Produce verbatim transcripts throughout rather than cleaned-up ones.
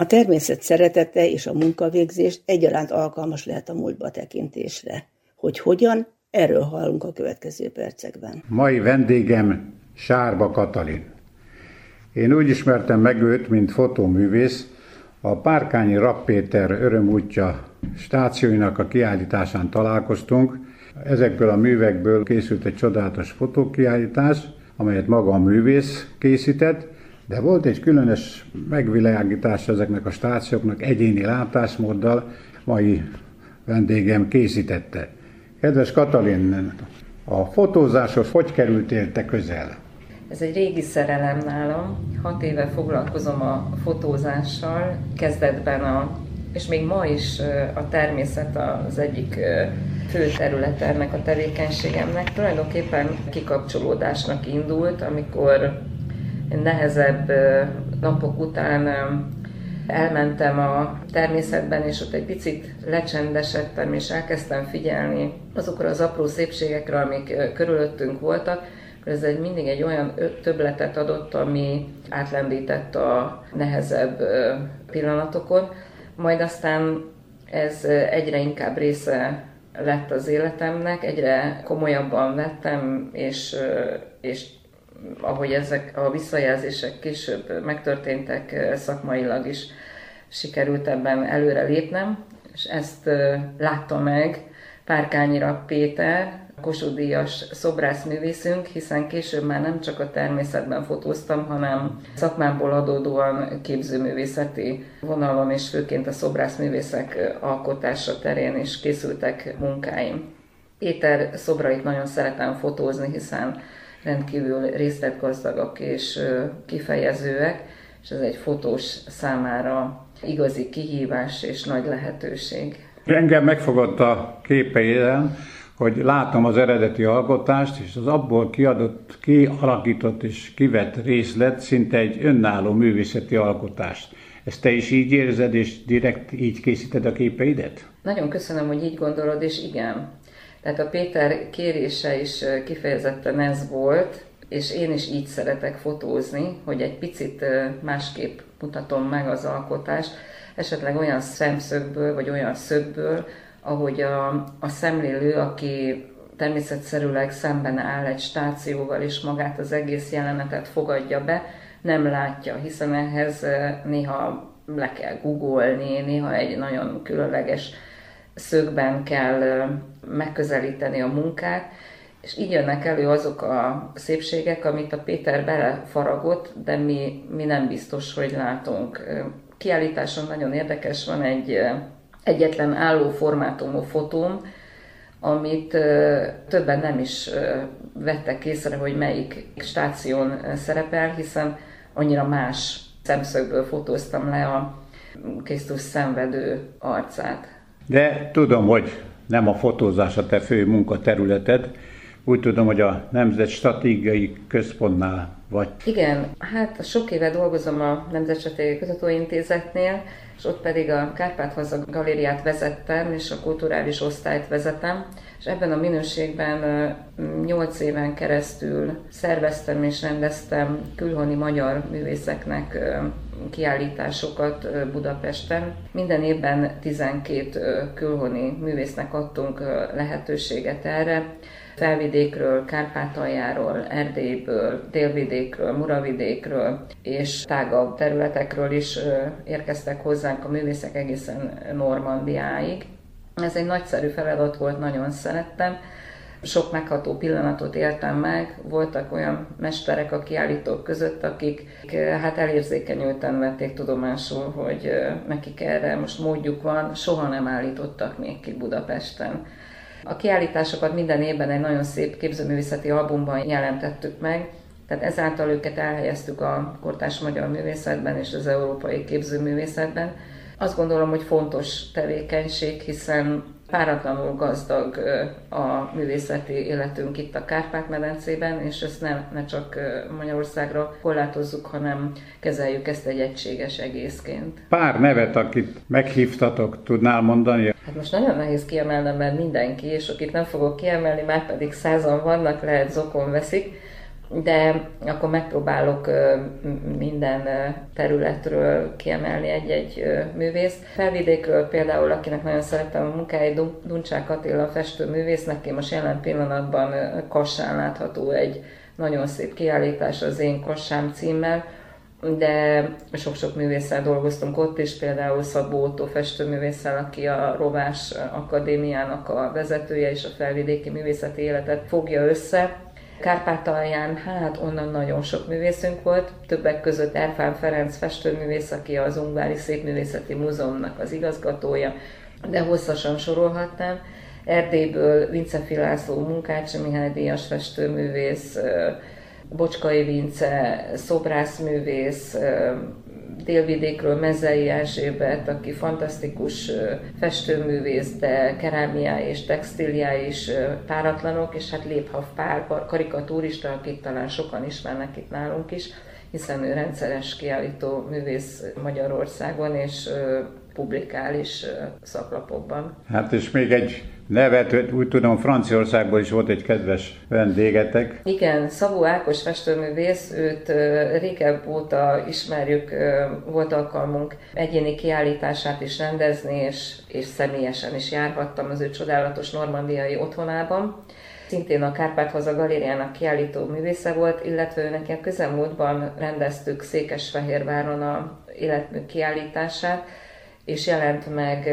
A természet szeretete és a munkavégzés egyaránt alkalmas lehet a múltba tekintésre. Hogy hogyan, erről hallunk a következő percekben. Mai vendégem Sárba Katalin. Én úgy ismertem meg őt, mint fotóművész, a Párkányi Raab Péter örömútja stációinak a kiállításán találkoztunk. Ezekből a művekből készült egy csodálatos fotókiállítás, amelyet maga a művész készített, de volt egy különös megvilágítása ezeknek a stációknak egyéni látásmóddal, mai vendégem készítette. Kedves Katalin, a fotózáshoz hogy kerültél te közel? Ez egy régi szerelem nálam. Hat éve foglalkozom a fotózással, kezdetben a, és még ma is a természet az egyik fő területe ennek a tevékenységemnek. Tulajdonképpen kikapcsolódásnak indult, amikor nehezebb napok után elmentem a természetben, és ott egy picit lecsendesedtem, és elkezdtem figyelni azokra az apró szépségekre, amik körülöttünk voltak. Ez egy, mindig egy olyan többletet adott, ami átlendített a nehezebb pillanatokon. Majd aztán ez egyre inkább része lett az életemnek, egyre komolyabban vettem, és, és ahogy ezek a visszajelzések később megtörténtek, szakmailag is sikerült ebben előre lépnem, és ezt látta meg Párkányi Raab Péter, Kossuth Díjas szobrászművészünk, hiszen később már nem csak a természetben fotóztam, hanem szakmából adódóan képzőművészeti vonalon, és főként a szobrászművészek alkotása terén is készültek munkáim. Péter szobrait nagyon szeretem fotózni, hiszen rendkívül részletgazdagak és kifejezőek, és ez egy fotós számára igazi kihívás és nagy lehetőség. Engem megfogott a képeiden, hogy látom az eredeti alkotást, és az abból kiadott, kialakított és kivett részlet szinte egy önálló művészeti alkotást. Ezt te is így érzed, és direkt így készíted a képeidet? Nagyon köszönöm, hogy így gondolod, és igen. Tehát a Péter kérése is kifejezetten ez volt, és én is így szeretek fotózni, hogy egy picit másképp mutatom meg az alkotást, esetleg olyan szemszögből, vagy olyan szögből, ahogy a, a szemlélő, aki természetszerűleg szemben áll egy stációval, és magát az egész jelenetet fogadja be, nem látja, hiszen ehhez néha le kell googolni, néha egy nagyon különleges szögben kell megközelíteni a munkát, és így jönnek elő azok a szépségek, amit a Péter belefaragott, de mi, mi nem biztos, hogy látunk. Kiállításon nagyon érdekes, van egy egyetlen álló formátumú fotóm, amit többen nem is vettek észre, hogy melyik stáción szerepel, hiszen annyira más szemszögből fotóztam le a Krisztus szenvedő arcát. De tudom, hogy nem a fotózás a te fő munkaterületed, úgy tudom, hogy a Nemzet Stratégiai Központnál vagy. Igen, hát sok éve dolgozom a Nemzet Stratégiai Kutató Intézetnél, és ott pedig a Kárpáthaza Galériát vezettem, és a kulturális osztályt vezetem, és ebben a minőségben nyolc éven keresztül szerveztem és rendeztem külhoni magyar művészeknek kiállításokat Budapesten. Minden évben tizenkét külhoni művésznek adtunk lehetőséget erre, Felvidékről, Kárpátaljáról, Erdélyből, Délvidékről, Muravidékről és tágabb területekről is érkeztek hozzánk a művészek egészen Normandiáig. Ez egy nagyszerű feladat volt, nagyon szerettem. Sok megható pillanatot éltem meg, voltak olyan mesterek a kiállítók között, akik hát elérzékenyülten vették tudomásul, hogy nekik erre most módjuk van, soha nem állítottak még ki Budapesten. A kiállításokat minden évben egy nagyon szép képzőművészeti albumban jelentettük meg, tehát ezáltal őket elhelyeztük a kortárs magyar művészetben és az európai képzőművészetben. Azt gondolom, hogy fontos tevékenység, hiszen páratlanul gazdag a művészeti életünk itt a Kárpát-medencében, és ezt ne, ne csak Magyarországra korlátozzuk, hanem kezeljük ezt egy egységes egészként. Pár nevet, akit meghívtatok, tudnál mondani? Hát most nagyon nehéz kiemelnem, mert mindenki, és akit nem fogok kiemelni, már pedig százan vannak, lehet zokon veszik. de akkor megpróbálok minden területről kiemelni egy-egy művészt. Felvidékről például, akinek nagyon szerettem a munkáját, Duncsák Attila festőművész, neki most jelen pillanatban Kassán látható egy nagyon szép kiállítás, az Én Kassám címmel, de sok-sok művésszel dolgoztunk ott is, például Szabó Otto festőművésszel, aki a Rovás Akadémiának a vezetője, és a felvidéki művészeti életet fogja össze. Kárpátalján, hát onnan nagyon sok művészünk volt, többek között Erfán Ferenc festőművész, aki az Ungvári Szépművészeti Múzeumnak az igazgatója, de hosszasan sorolhatnám. Erdélyből Vincze László, Munkácsi Mihály díjas festőművész, Bocskai Vince szobrászművész, délvidékről Mezei Ezsébet, aki fantasztikus festőművész, de kerámiái és textíliái is páratlanok, és hát Léphav Pál karikatúrista, akit talán sokan ismernek itt nálunk is, hiszen ő rendszeres kiállító művész Magyarországon, és publikál is szaklapokban. Hát és még egy nevet, úgy tudom, Franciaországból is volt egy kedves vendégetek. Igen, Szabó Ákos festőművész, őt régebb óta ismerjük, volt alkalmunk egyéni kiállítását is rendezni, és, és személyesen is járhattam az ő csodálatos normandiai otthonában. Szintén a Kárpáthaza Galériának kiállító művésze volt, illetve neki a közelmúltban rendeztük Székesfehérváron a életmű kiállítását, és jelent meg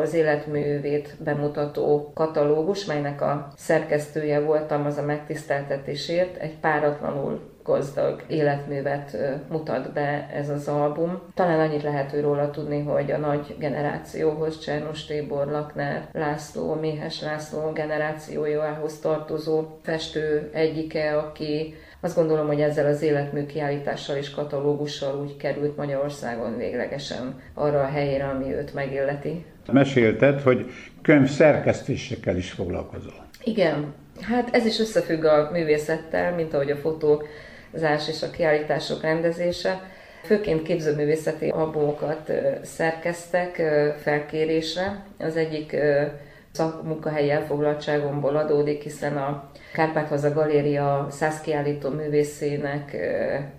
az életművét bemutató katalógus, melynek a szerkesztője voltam, az a megtiszteltetésért, egy páratlanul gazdag életművet mutat be ez az album. Talán annyit lehető róla tudni, hogy a nagy generációhoz, Csernus Tébor, Lackner László, Méhes László generációjához tartozó festő egyike, aki azt gondolom, hogy ezzel az életmű kiállítással és katalógussal úgy került Magyarországon véglegesen arra a helyére, ami őt megilleti. Mesélted, hogy könyv szerkesztésekkel is foglalkozol. Igen, hát ez is összefügg a művészettel, mint ahogy a fotózás és a kiállítások rendezése. Főként képzőművészeti albumokat szerkeztek felkérésre. Az egyik szakmunkahelyi elfoglaltságomból adódik, hiszen a Kárpáthaza Galéria száz kiállító művészének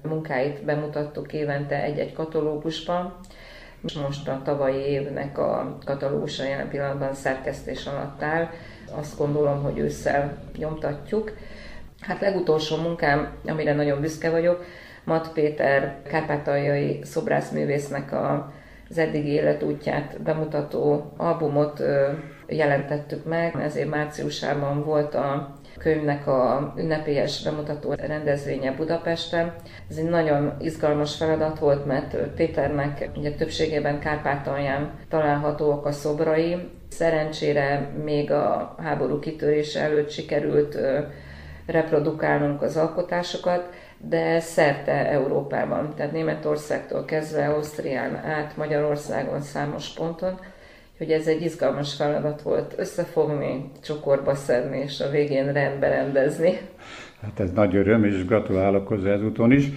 munkáit bemutattuk évente egy-egy katalógusban. Most a tavalyi évnek a katalógusa jelen pillanatban szerkesztés alatt áll. Azt gondolom, hogy ősszel nyomtatjuk. Hát legutolsó munkám, amire nagyon büszke vagyok, Matt Péter kárpátaljai szobrászművésznek az eddigi életútját bemutató albumot jelentettük meg. Ezért márciusában volt a könyvnek a ünnepélyes bemutató rendezvénye Budapesten. Ez egy nagyon izgalmas feladat volt, mert Péternek ugye többségében Kárpátalján találhatóak a szobrai. Szerencsére még a háború kitörése előtt sikerült reprodukálnunk az alkotásokat, de szerte Európában, tehát Németországtól kezdve Ausztrián át Magyarországon számos ponton. Hogy ez egy izgalmas feladat volt összefogni, csokorba szedni és a végén rendbe rendezni. Hát ez nagy öröm, és gratulálok hozzá ezúton is.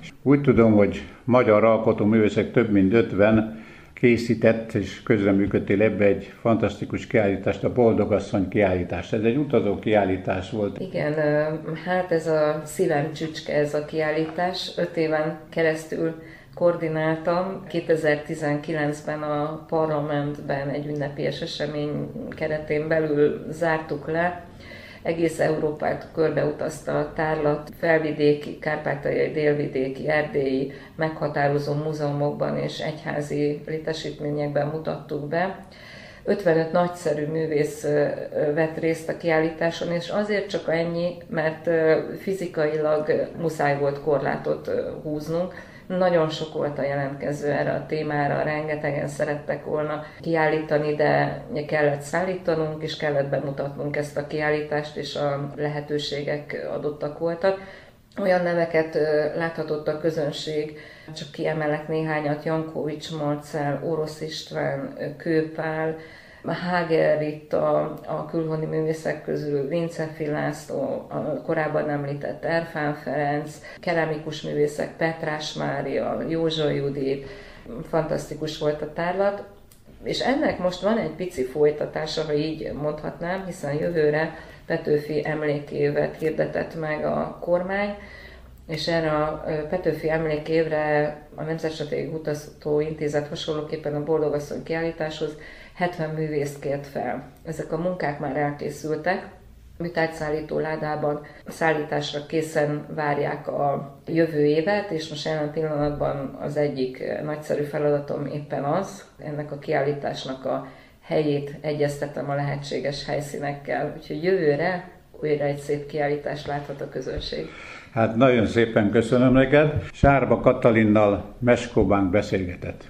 És úgy tudom, hogy magyar alkotóművészek több mint ötven készített és közreműködtél ebbe egy fantasztikus kiállítást, a Boldog Asszony kiállítást. Ez egy utazó kiállítás volt. Igen, hát ez a szívem csücske, ez a kiállítás. Öt éven keresztül koordináltam, kétezer-tizenkilencben a parlamentben egy ünnepélyes esemény keretén belül zártuk le. Egész Európát körbeutazta a tárlat, felvidéki, kárpátaljai, délvidéki, erdélyi meghatározó múzeumokban és egyházi létesítményekben mutattuk be. ötvenöt nagyszerű művész vett részt a kiállításon, és azért csak ennyi, mert fizikailag muszáj volt korlátot húznunk. Nagyon sok volt a jelentkező erre a témára, rengetegen szerettek volna kiállítani, de kellett szállítanunk, és kellett bemutatnunk ezt a kiállítást, és a lehetőségek adottak voltak. Olyan neveket láthatott a közönség, csak kiemelek néhányat, Jankóvics Marcel, Orosz István, Kőpál, Háger Itta, a külhoni művészek közül Vincze László, a korábban említett Erfán Ferenc, keramikus művészek Petrás Mária, Józsai Judit. Fantasztikus volt a tárlat. És ennek most van egy pici folytatása, ha így mondhatnám, hiszen jövőre Petőfi emlékévet hirdetett meg a kormány, és erre a Petőfi emlékévre a Nemzetközi Kapcsolati Intézet hasonlóképpen a Boldog Asszony kiállításhoz hetven művész kért fel. Ezek a munkák már elkészültek, műtárgyszállító ládában szállításra készen várják a jövő évet, és most jelen pillanatban az egyik nagyszerű feladatom éppen az, ennek a kiállításnak a helyét egyeztetem a lehetséges helyszínekkel, úgyhogy jövőre újra egy szép kiállítást láthat a közönség. Hát nagyon szépen köszönöm neked. Sárba Katalinnal Meskóban beszélgetett.